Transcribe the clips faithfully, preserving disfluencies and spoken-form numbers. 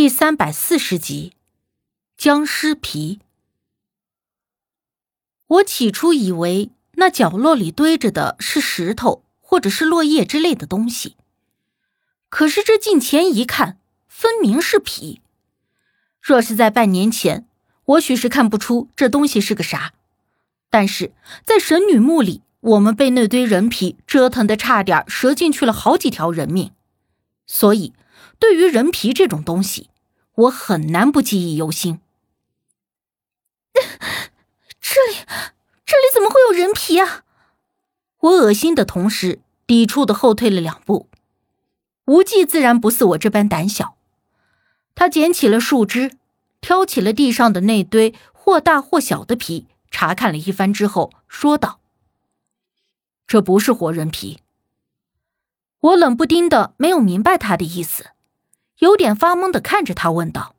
第三百四十集，僵尸皮。我起初以为那角落里堆着的是石头或者是落叶之类的东西，可是这近前一看，分明是皮。若是在半年前，我许是看不出这东西是个啥，但是在神女墓里，我们被那堆人皮折腾得差点折进去了好几条人命，所以对于人皮这种东西，我很难不记忆犹新。这里，这里怎么会有人皮啊？我恶心的同时，抵触的后退了两步。无忌自然不似我这般胆小，他捡起了树枝，挑起了地上的那堆或大或小的皮，查看了一番之后，说道：这不是活人皮。我冷不丁的没有明白他的意思，有点发懵地看着他问道：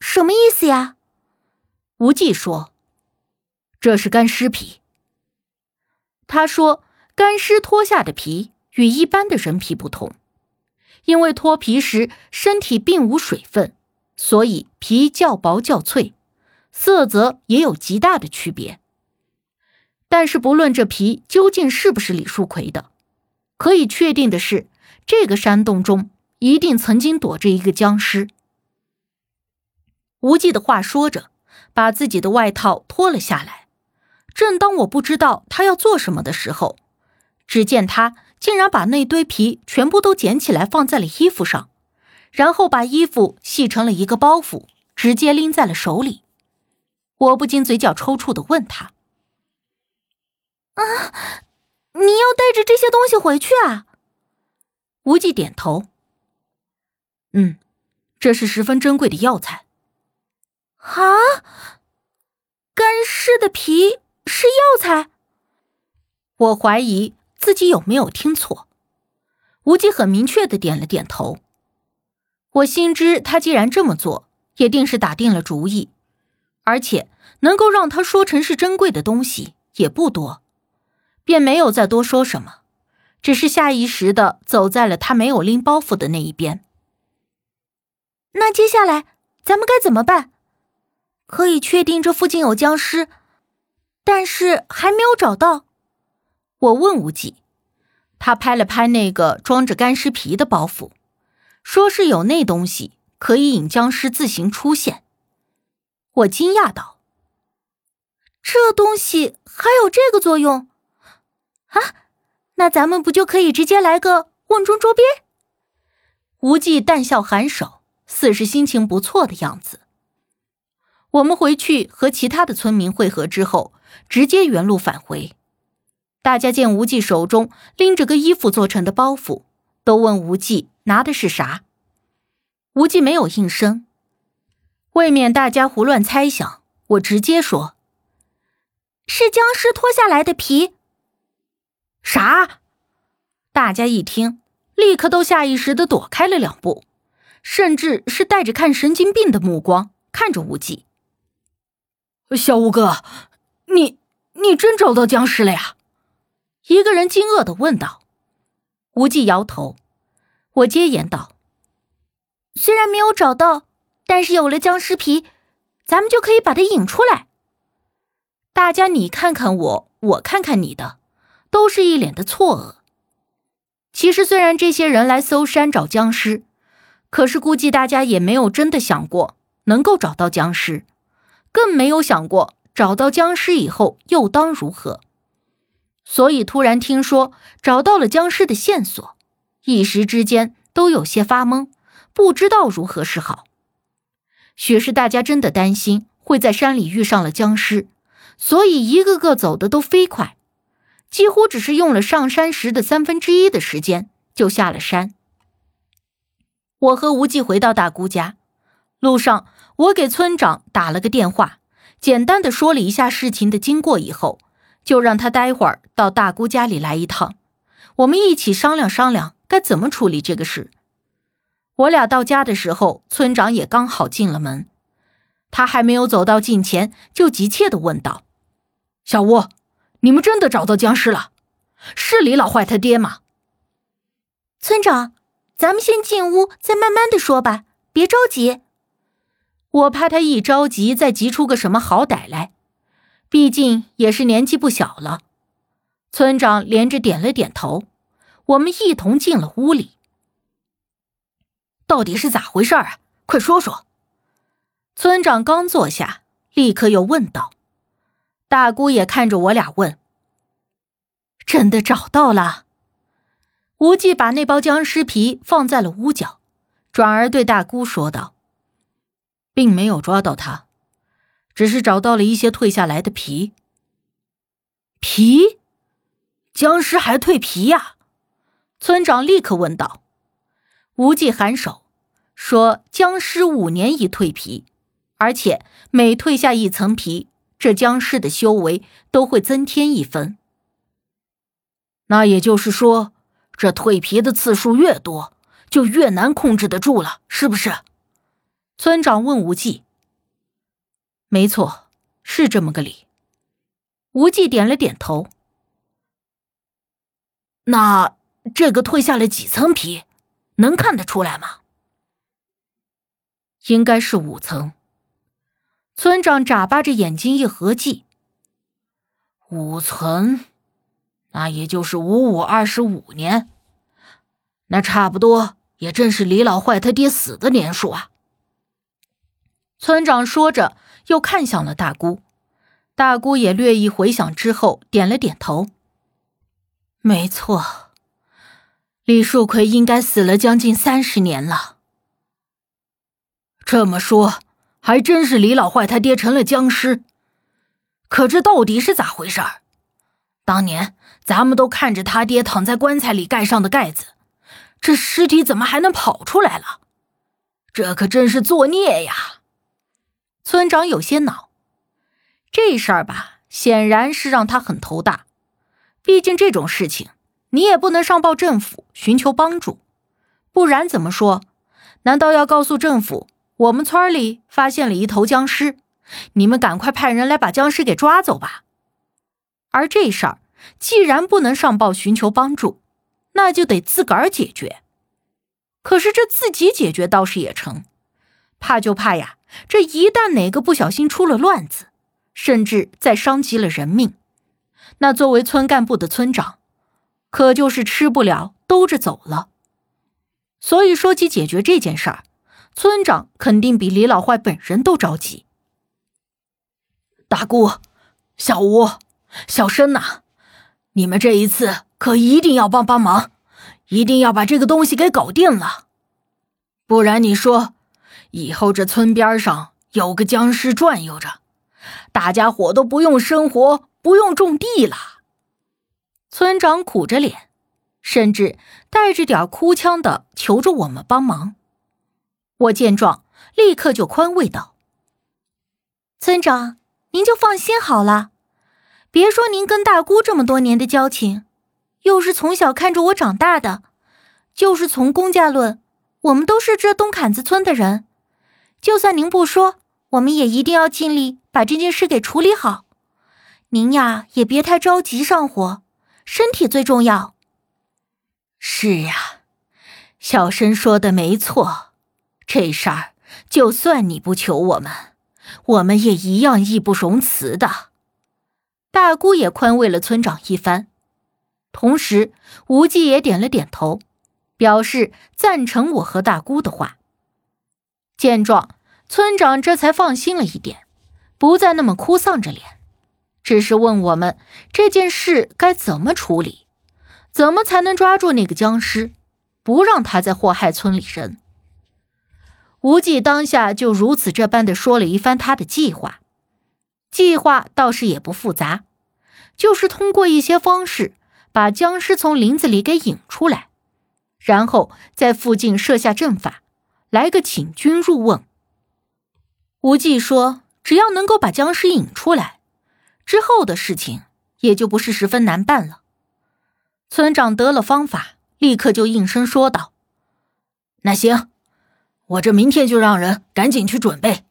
什么意思呀？无忌说：这是干尸皮。他说干尸脱下的皮与一般的人皮不同，因为脱皮时身体并无水分，所以皮较薄较脆，色泽也有极大的区别。但是不论这皮究竟是不是李树葵的，可以确定的是，这个山洞中一定曾经躲着一个僵尸。无忌的话说着，把自己的外套脱了下来。正当我不知道他要做什么的时候，只见他竟然把那堆皮全部都捡起来放在了衣服上，然后把衣服系成了一个包袱，直接拎在了手里。我不禁嘴角抽搐地问他：啊，你要带着这些东西回去啊？无忌点头：嗯，这是十分珍贵的药材。啊，干尸的皮是药材？我怀疑自己有没有听错。无忌很明确地点了点头。我心知他既然这么做，也定是打定了主意，而且能够让他说成是珍贵的东西也不多，便没有再多说什么，只是下意识地走在了他没有拎包袱的那一边。那接下来咱们该怎么办？可以确定这附近有僵尸，但是还没有找到。我问无忌，他拍了拍那个装着干尸皮的包袱，说是有那东西可以引僵尸自行出现。我惊讶道：这东西还有这个作用？啊，那咱们不就可以直接来个瓮中捉鳖？无忌淡笑颔首，似是心情不错的样子。我们回去和其他的村民会合之后，直接原路返回。大家见无忌手中拎着个衣服做成的包袱，都问无忌拿的是啥。无忌没有应声，未免大家胡乱猜想，我直接说：是僵尸脱下来的皮。啥？大家一听，立刻都下意识地躲开了两步，甚至是带着看神经病的目光看着无忌。小吴哥，你你真找到僵尸了呀？一个人惊愕地问道。无忌摇头。我接言道：虽然没有找到，但是有了僵尸皮，咱们就可以把它引出来。大家你看看我，我看看你的，都是一脸的错愕。其实虽然这些人来搜山找僵尸，可是估计大家也没有真的想过能够找到僵尸，更没有想过找到僵尸以后又当如何。所以突然听说找到了僵尸的线索，一时之间都有些发懵，不知道如何是好。许是大家真的担心会在山里遇上了僵尸，所以一个个走得都飞快，几乎只是用了上山时的三分之一的时间就下了山。我和无忌回到大姑家，路上我给村长打了个电话，简单的说了一下事情的经过以后，就让他待会儿到大姑家里来一趟，我们一起商量商量该怎么处理这个事。我俩到家的时候，村长也刚好进了门，他还没有走到近前，就急切地问道：小吴，你们真的找到僵尸了？是李老坏他爹吗？村长，咱们先进屋再慢慢的说吧，别着急。我怕他一着急再急出个什么好歹来，毕竟也是年纪不小了。村长连着点了点头，我们一同进了屋里。到底是咋回事啊？快说说。村长刚坐下，立刻又问道。大姑也看着我俩问：真的找到了？无忌把那包僵尸皮放在了屋角，转而对大姑说道：并没有抓到他，只是找到了一些褪下来的皮。皮？僵尸还蜕皮呀？村长立刻问道。无忌颔首说：僵尸五年一蜕皮，而且每蜕下一层皮，这僵尸的修为都会增添一分。那也就是说，这蜕皮的次数越多，就越难控制得住了，是不是？村长问无忌。没错，是这么个理。无忌点了点头。那这个蜕下了几层皮，能看得出来吗？应该是五层。村长眨巴着眼睛一合计，五层，那也就是五五二十五年，那差不多也正是李老坏他爹死的年数啊。村长说着，又看向了大姑，大姑也略一回想之后点了点头。没错，李树奎应该死了将近三十年了。这么说，还真是李老坏他爹成了僵尸。可这到底是咋回事儿？当年咱们都看着他爹躺在棺材里盖上的盖子，这尸体怎么还能跑出来了？这可真是作孽呀！村长有些恼，这事儿吧，显然是让他很头大。毕竟这种事情，你也不能上报政府寻求帮助，不然怎么说？难道要告诉政府，我们村里发现了一头僵尸，你们赶快派人来把僵尸给抓走吧？而这事儿既然不能上报寻求帮助，那就得自个儿解决。可是这自己解决倒是也成，怕就怕呀，这一旦哪个不小心出了乱子，甚至再伤及了人命，那作为村干部的村长可就是吃不了兜着走了。所以说起解决这件事儿，村长肯定比李老坏本人都着急。大姑、小吴、小申呐、啊，你们这一次可一定要帮帮忙，一定要把这个东西给搞定了，不然你说以后这村边上有个僵尸转悠着，大家伙都不用生活，不用种地了。村长苦着脸，甚至带着点哭腔的求着我们帮忙。我见状，立刻就宽慰道：村长，您就放心好了，别说您跟大姑这么多年的交情，又是从小看着我长大的，就是从公家论，我们都是这东坎子村的人，就算您不说，我们也一定要尽力把这件事给处理好。您呀，也别太着急上火，身体最重要。是呀、啊，小申说的没错，这事儿就算你不求我们，我们也一样义不容辞的。大姑也宽慰了村长一番，同时无忌也点了点头，表示赞成我和大姑的话。见状，村长这才放心了一点，不再那么哭丧着脸，只是问我们这件事该怎么处理，怎么才能抓住那个僵尸，不让他再祸害村里人。无忌当下就如此这般的说了一番他的计划，计划倒是也不复杂，就是通过一些方式把僵尸从林子里给引出来，然后在附近设下阵法，来个请君入瓮。无忌说，只要能够把僵尸引出来，之后的事情也就不是十分难办了。村长得了方法，立刻就应声说道：那行，我这明天就让人赶紧去准备，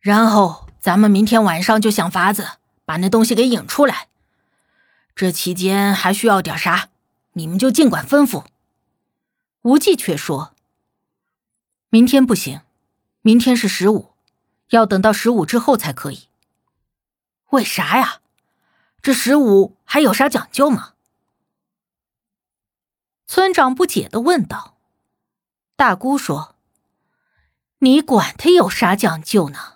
然后咱们明天晚上就想法子把那东西给引出来。这期间还需要点啥，你们就尽管吩咐。无忌却说：明天不行，明天是十五，要等到十五之后才可以。为啥呀？这十五还有啥讲究吗？村长不解地问道。大姑说，你管他有啥讲究呢，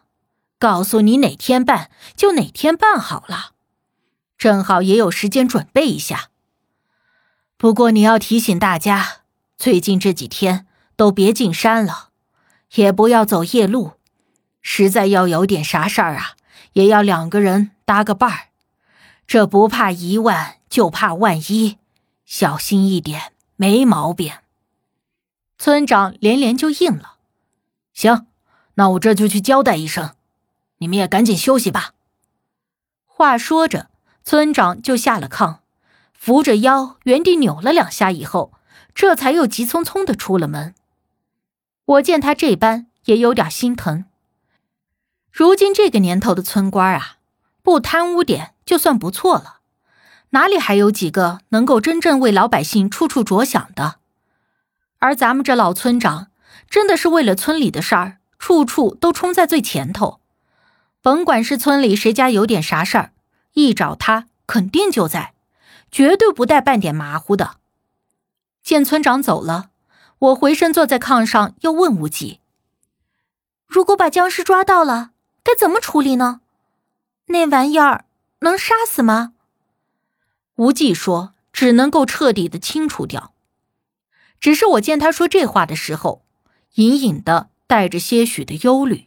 告诉你哪天办就哪天办好了，正好也有时间准备一下。不过你要提醒大家，最近这几天都别进山了，也不要走夜路，实在要有点啥事儿啊，也要两个人搭个伴儿，这不怕一万就怕万一，小心一点没毛病。村长连连就应了，行，那我这就去交代一声，你们也赶紧休息吧。话说着，村长就下了炕，扶着腰原地扭了两下以后，这才又急匆匆地出了门。我见他这般也有点心疼，如今这个年头的村官啊，不贪污点就算不错了，哪里还有几个能够真正为老百姓处处着想的？而咱们这老村长真的是为了村里的事儿，处处都冲在最前头，甭管是村里谁家有点啥事儿，一找他肯定就在，绝对不带半点马虎的。见村长走了，我回身坐在炕上又问无忌，如果把僵尸抓到了该怎么处理呢？那玩意儿能杀死吗？无忌说只能够彻底的清除掉。只是我见他说这话的时候，隐隐的带着些许的忧虑。